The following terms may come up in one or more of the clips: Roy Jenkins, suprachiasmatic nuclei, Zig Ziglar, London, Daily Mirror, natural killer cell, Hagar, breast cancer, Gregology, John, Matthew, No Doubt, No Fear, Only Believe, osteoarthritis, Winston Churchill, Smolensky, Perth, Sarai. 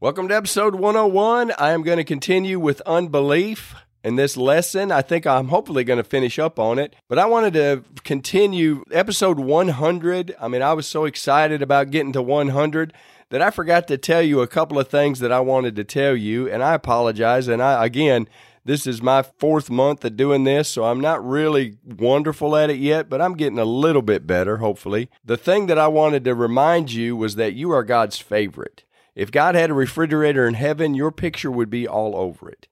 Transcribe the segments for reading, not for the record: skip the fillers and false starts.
Welcome to episode 101. I am going to continue with unbelief in this lesson. I think I'm hopefully going to finish up on it, but I wanted to continue episode 100. I was so excited about getting to 100 that I forgot to tell you a couple of things that I wanted to tell you, and I apologize. And again, this is my fourth month of doing this, so I'm not really wonderful at it yet, but I'm getting a little bit better, hopefully. The thing that I wanted to remind you was that you are God's favorite. If God had a refrigerator in heaven, your picture would be all over it.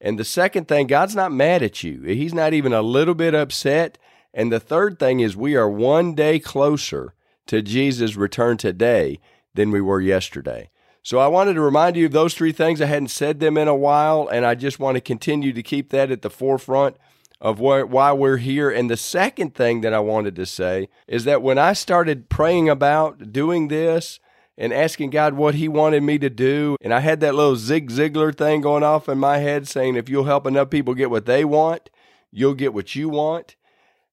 And the second thing, God's not mad at you. He's not even a little bit upset. And the third thing is we are one day closer to Jesus' return today than we were yesterday. So I wanted to remind you of those three things. I hadn't said them in a while, and I just want to continue to keep that at the forefront of why we're here. And the second thing that I wanted to say is that when I started praying about doing this, and asking God what He wanted me to do. And I had that little Zig Ziglar thing going off in my head saying, if you'll help enough people get what they want, you'll get what you want.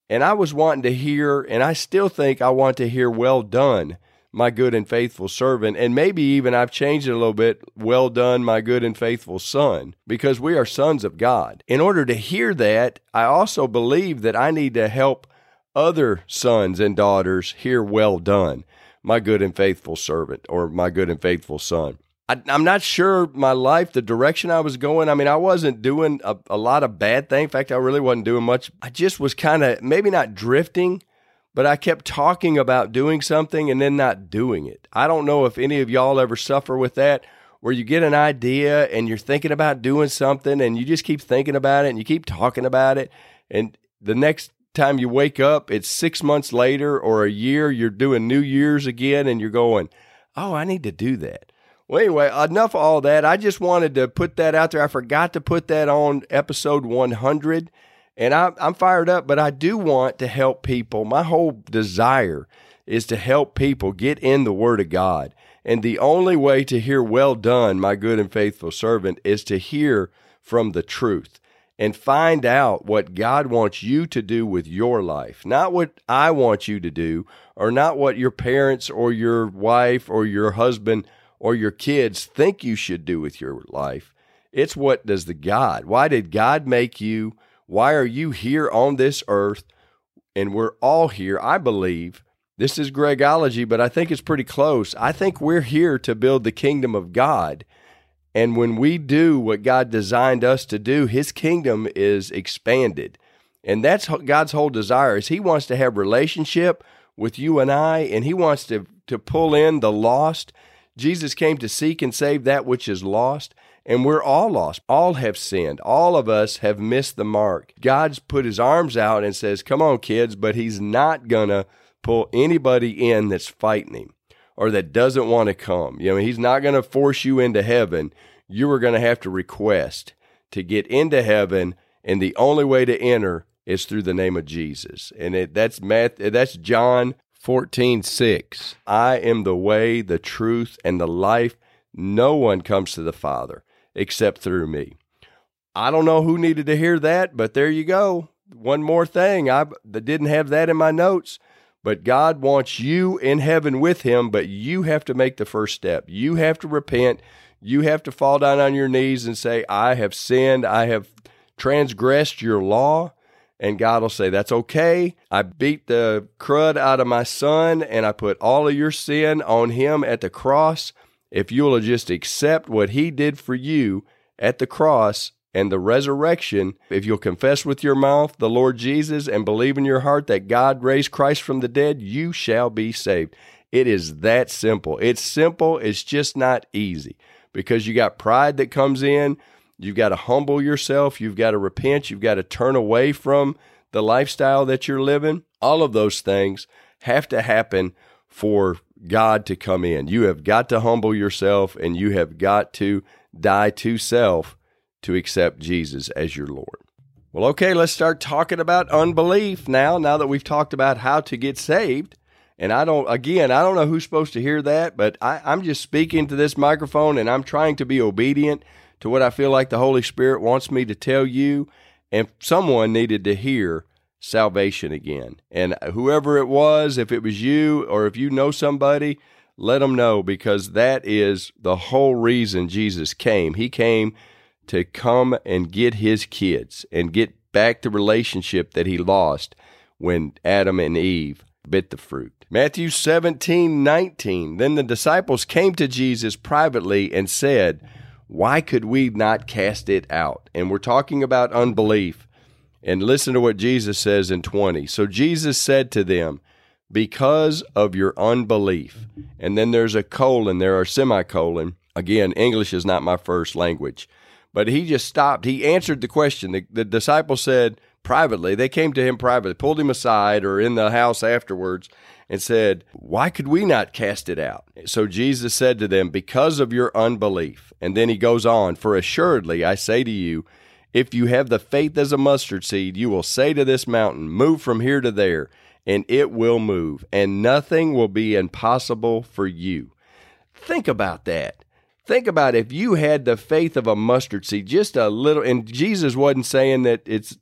And I was wanting to hear, and I still think I want to hear, well done, my good and faithful servant. And maybe even I've changed it a little bit, well done, my good and faithful son, because we are sons of God. In order to hear that, I also believe that I need to help other sons and daughters hear well done, my good and faithful servant, or my good and faithful son. I'm not sure my life, the direction I was going. I wasn't doing a lot of bad things. In fact, I really wasn't doing much. I just was kind of, maybe not drifting, but I kept talking about doing something and then not doing it. I don't know if any of y'all ever suffer with that, where you get an idea and you're thinking about doing something and you just keep thinking about it and you keep talking about it. And the next time you wake up, it's 6 months later or a year, you're doing New Year's again, and you're going, oh, I need to do that. Well, anyway, enough of all that. I just wanted to put that out there. I forgot to put that on episode 100, and I'm fired up, but I do want to help people. My whole desire is to help people get in the Word of God, and the only way to hear, well done, my good and faithful servant, is to hear from the truth. And find out what God wants you to do with your life, not what I want you to do, or not what your parents or your wife or your husband or your kids think you should do with your life. It's what does the God, why did God make you? Why are you here on this earth? And we're all here, I believe. This is Gregology, but I think it's pretty close. I think we're here to build the kingdom of God. And when we do what God designed us to do, His kingdom is expanded. And that's God's whole desire, is He wants to have relationship with you and I, and He wants to pull in the lost. Jesus came to seek and save that which is lost, and we're all lost. All have sinned. All of us have missed the mark. God's put His arms out and says, come on, kids, but He's not going to pull anybody in that's fighting Him, or that doesn't want to come. He's not going to force you into heaven. You are going to have to request to get into heaven, and the only way to enter is through the name of Jesus. And that's John 14:6. I am the way, the truth, and the life. No one comes to the Father except through me. I don't know who needed to hear that, but there you go. One more thing. I didn't have that in my notes. But God wants you in heaven with Him, but you have to make the first step. You have to repent. You have to fall down on your knees and say, I have sinned. I have transgressed your law. And God will say, that's okay. I beat the crud out of my son, and I put all of your sin on Him at the cross. If you'll just accept what He did for you at the cross and the resurrection, if you'll confess with your mouth the Lord Jesus and believe in your heart that God raised Christ from the dead, you shall be saved. It is that simple. It's simple. It's just not easy because you got pride that comes in. You've got to humble yourself. You've got to repent. You've got to turn away from the lifestyle that you're living. All of those things have to happen for God to come in. You have got to humble yourself, and you have got to die to self to accept Jesus as your Lord. Well, okay, let's start talking about unbelief now that we've talked about how to get saved. And I don't know who's supposed to hear that, but I'm just speaking to this microphone, and I'm trying to be obedient to what I feel like the Holy Spirit wants me to tell you. And someone needed to hear salvation again. And whoever it was, if it was you or if you know somebody, let them know, because that is the whole reason Jesus came. He came to come and get his kids and get back the relationship that he lost when Adam and Eve bit the fruit. Matthew 17:19, then the disciples came to Jesus privately and said, "Why could we not cast it out?" And we're talking about unbelief. And listen to what Jesus says in 20. So Jesus said to them, "Because of your unbelief." And then there's a colon there, or semicolon. Again, English is not my first language. But he just stopped. He answered the question. The disciples said privately, they came to him privately, pulled him aside or in the house afterwards and said, "Why could we not cast it out?" So Jesus said to them, "Because of your unbelief." And then he goes on, "For assuredly, I say to you, if you have the faith as a mustard seed, you will say to this mountain, 'Move from here to there,' and it will move, and nothing will be impossible for you." Think about that. Think about if you had the faith of a mustard seed, just a little, and Jesus wasn't saying that it's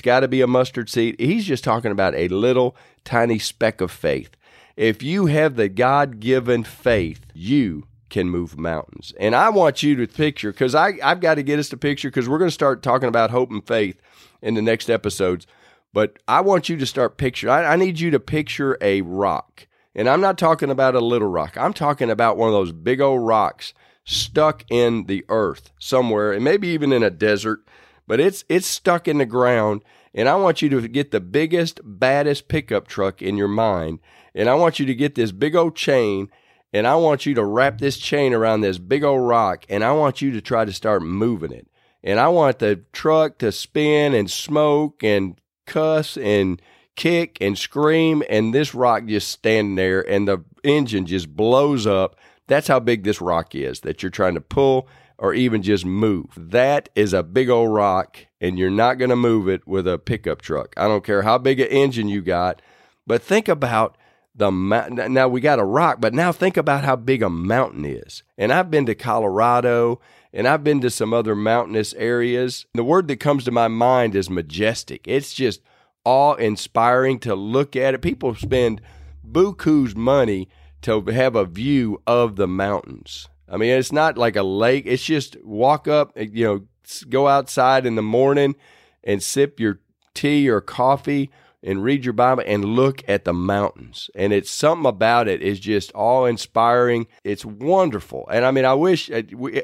got to be a mustard seed. He's just talking about a little tiny speck of faith. If you have the God-given faith, you can move mountains. And I want you to picture, because I've got to get us to picture, because we're going to start talking about hope and faith in the next episodes. But I want you to start picturing, I need you to picture a rock. And I'm not talking about a little rock. I'm talking about one of those big old rocks stuck in the earth somewhere, and maybe even in a desert, but it's stuck in the ground. And I want you to get the biggest, baddest pickup truck in your mind. And I want you to get this big old chain, and I want you to wrap this chain around this big old rock, and I want you to try to start moving it. And I want the truck to spin and smoke and cuss and kick and scream, and this rock just standing there, and the engine just blows up. That's how big this rock is that you're trying to pull or even just move. That is a big old rock, and you're not going to move it with a pickup truck. I don't care how big an engine you got, but think about the mountain. Now we got a rock, but now think about how big a mountain is. And I've been to Colorado, and I've been to some other mountainous areas. The word that comes to my mind is majestic. It's just awe-inspiring to look at it. People spend buku's money to have a view of the mountains. I mean, it's not like a lake. It's just walk up, go outside in the morning and sip your tea or coffee and read your Bible and look at the mountains. And it's something about it is just awe-inspiring. It's wonderful. And I mean, I wish,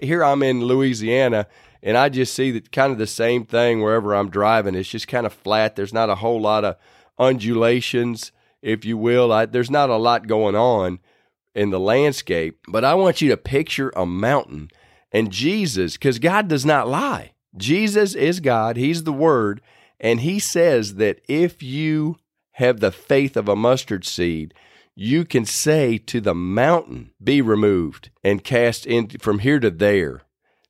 here I'm in Louisiana, and I just see that kind of the same thing wherever I'm driving. It's just kind of flat. There's not a whole lot of undulations, if you will. There's not a lot going on in the landscape. But I want you to picture a mountain. And Jesus, because God does not lie. Jesus is God. He's the Word. And he says that if you have the faith of a mustard seed, you can say to the mountain, "Be removed and cast in from here to there."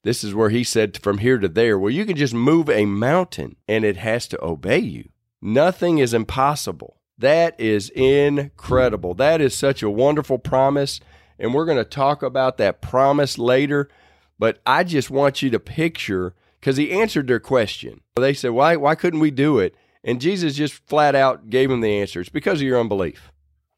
This is where he said from here to there. Well, you can just move a mountain, and it has to obey you. Nothing is impossible. That is incredible. That is such a wonderful promise, and we're going to talk about that promise later, but I just want you to picture, because he answered their question. They said, why couldn't we do it? And Jesus just flat out gave them the answer. It's because of your unbelief.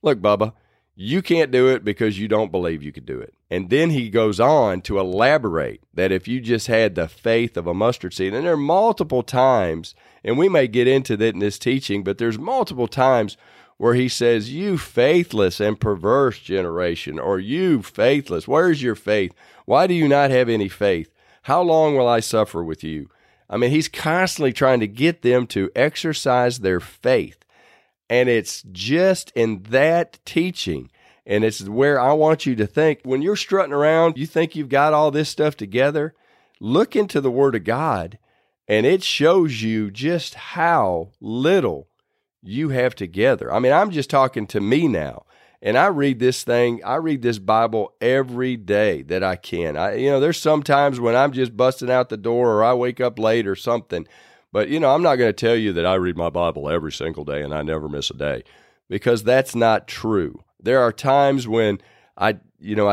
Look, Bubba, you can't do it because you don't believe you could do it. And then he goes on to elaborate that if you just had the faith of a mustard seed, and there are multiple times, and we may get into that in this teaching, but there's multiple times where he says, "You faithless and perverse generation," or "You faithless, where's your faith? Why do you not have any faith? How long will I suffer with you?" I mean, he's constantly trying to get them to exercise their faith. And it's just in that teaching, and it's where I want you to think. When you're strutting around, you think you've got all this stuff together, look into the Word of God, and it shows you just how little you have together. I mean, I'm just talking to me now, And I read this Bible every day that I can. There's some times when I'm just busting out the door or I wake up late or something. But, I'm not going to tell you that I read my Bible every single day and I never miss a day, because that's not true. There are times when I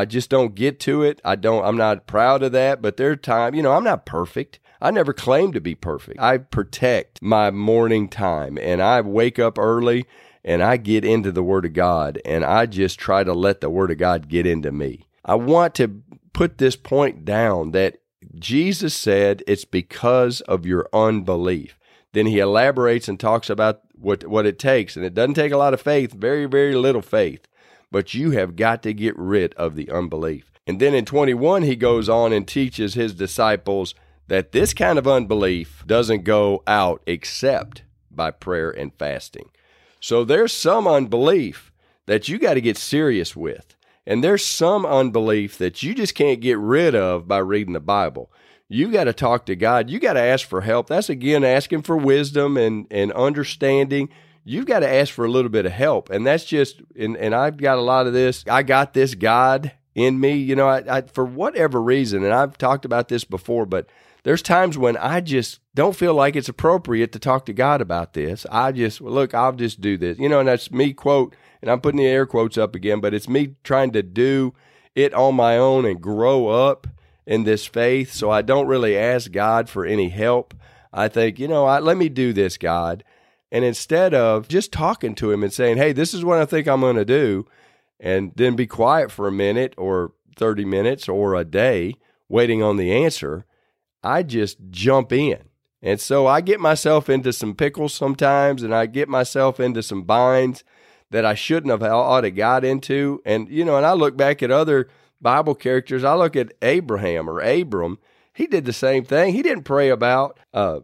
just don't get to it. I'm not proud of that, but there are times, I'm not perfect. I never claim to be perfect. I protect my morning time, and I wake up early and I get into the Word of God, and I just try to let the Word of God get into me. I want to put this point down that Jesus said it's because of your unbelief. Then he elaborates and talks about what it takes, and it doesn't take a lot of faith, very, very little faith. But you have got to get rid of the unbelief. And then in 21, he goes on and teaches his disciples that this kind of unbelief doesn't go out except by prayer and fasting. So there's some unbelief that you got to get serious with. And there's some unbelief that you just can't get rid of by reading the Bible. You got to talk to God. You got to ask for help. That's, again, asking for wisdom and understanding. You've got to ask for a little bit of help. And that's just, and I've got a lot of this, I got this God in me, I for whatever reason, and I've talked about this before, but there's times when I just don't feel like it's appropriate to talk to God about this. I'll just do this. And that's me, quote, and I'm putting the air quotes up again, but it's me trying to do it on my own and grow up in this faith. So I don't really ask God for any help. I think, let me do this, God. And instead of just talking to him and saying, hey, this is what I think I'm going to do, and then be quiet for a minute or 30 minutes or a day waiting on the answer, I just jump in. And so I get myself into some pickles sometimes, and I get myself into some binds that I shouldn't have ought to got into. And, and I look back at other Bible characters. I look at Abraham or Abram. He did the same thing. He didn't pray about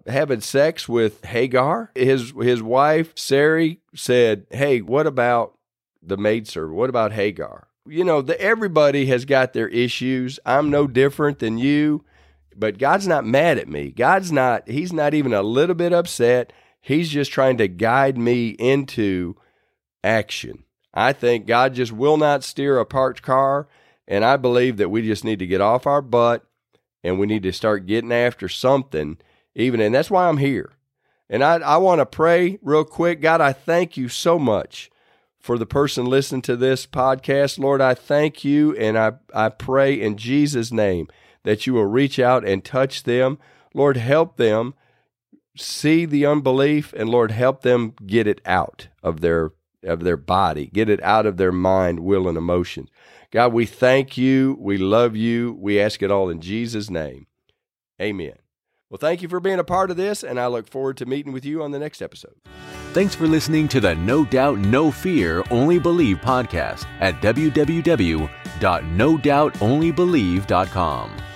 having sex with Hagar. His wife, Sarai, said, hey, what about the maidservant? What about Hagar? Everybody has got their issues. I'm no different than you, but God's not mad at me. He's not even a little bit upset. He's just trying to guide me into action. I think God just will not steer a parked car, and I believe that we just need to get off our butt, and we need to start getting after something, and that's why I'm here. And I want to pray real quick. God, I thank you so much for the person listening to this podcast. Lord, I thank you, and I pray in Jesus' name that you will reach out and touch them. Lord, help them see the unbelief, and Lord, help them get it out of their body, get it out of their mind, will, and emotions. God, we thank you. We love you. We ask it all in Jesus' name. Amen. Well, thank you for being a part of this, and I look forward to meeting with you on the next episode. Thanks for listening to the No Doubt, No Fear, Only Believe podcast at www.nodoubtonlybelieve.com.